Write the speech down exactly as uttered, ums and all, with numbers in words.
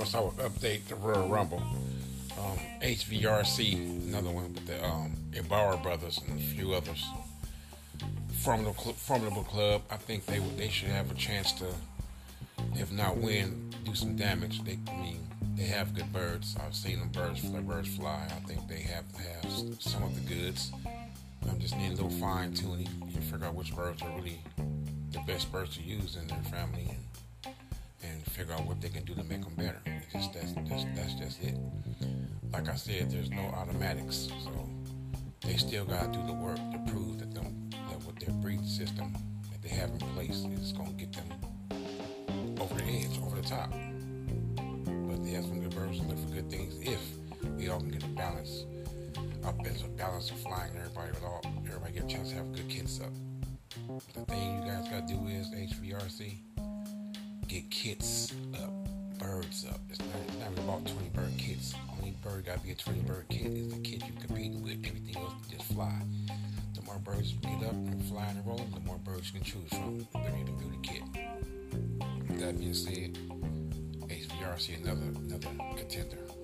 promised I would update the Royal Rumble. Um, H V R C, another one with the um, Ibarra brothers and a few others. Formidable, cl- formidable club. I think they would, they should have a chance to, if not win, do some damage. They, I mean, they have good birds. I've seen them birds, the birds fly. I think they have have some of the goods. I just need a little fine tuning and figure out which birds are really the best birds to use in their family, and, and figure out what they can do to make them better. It's just that's, that's that's just it. Like I said, there's no automatics, so they still gotta do the work to prove that them that with their breed system that they have in place is gonna get them over the edge, over the top. But they have some good birds and look for good things if we all can get a balance up as a balance of flying. Everybody with all everybody get a chance to have good kits up. The thing you guys gotta do is H V R C, get kits up, birds up. It's not, it's not about twenty bird kits. Only bird gotta be a twenty bird kit is the kit you're competing with. Everything else just fly. The more birds get up and fly and roll, the more birds you can choose from. The better you can do the kit. With that being said, H V R C another another contender.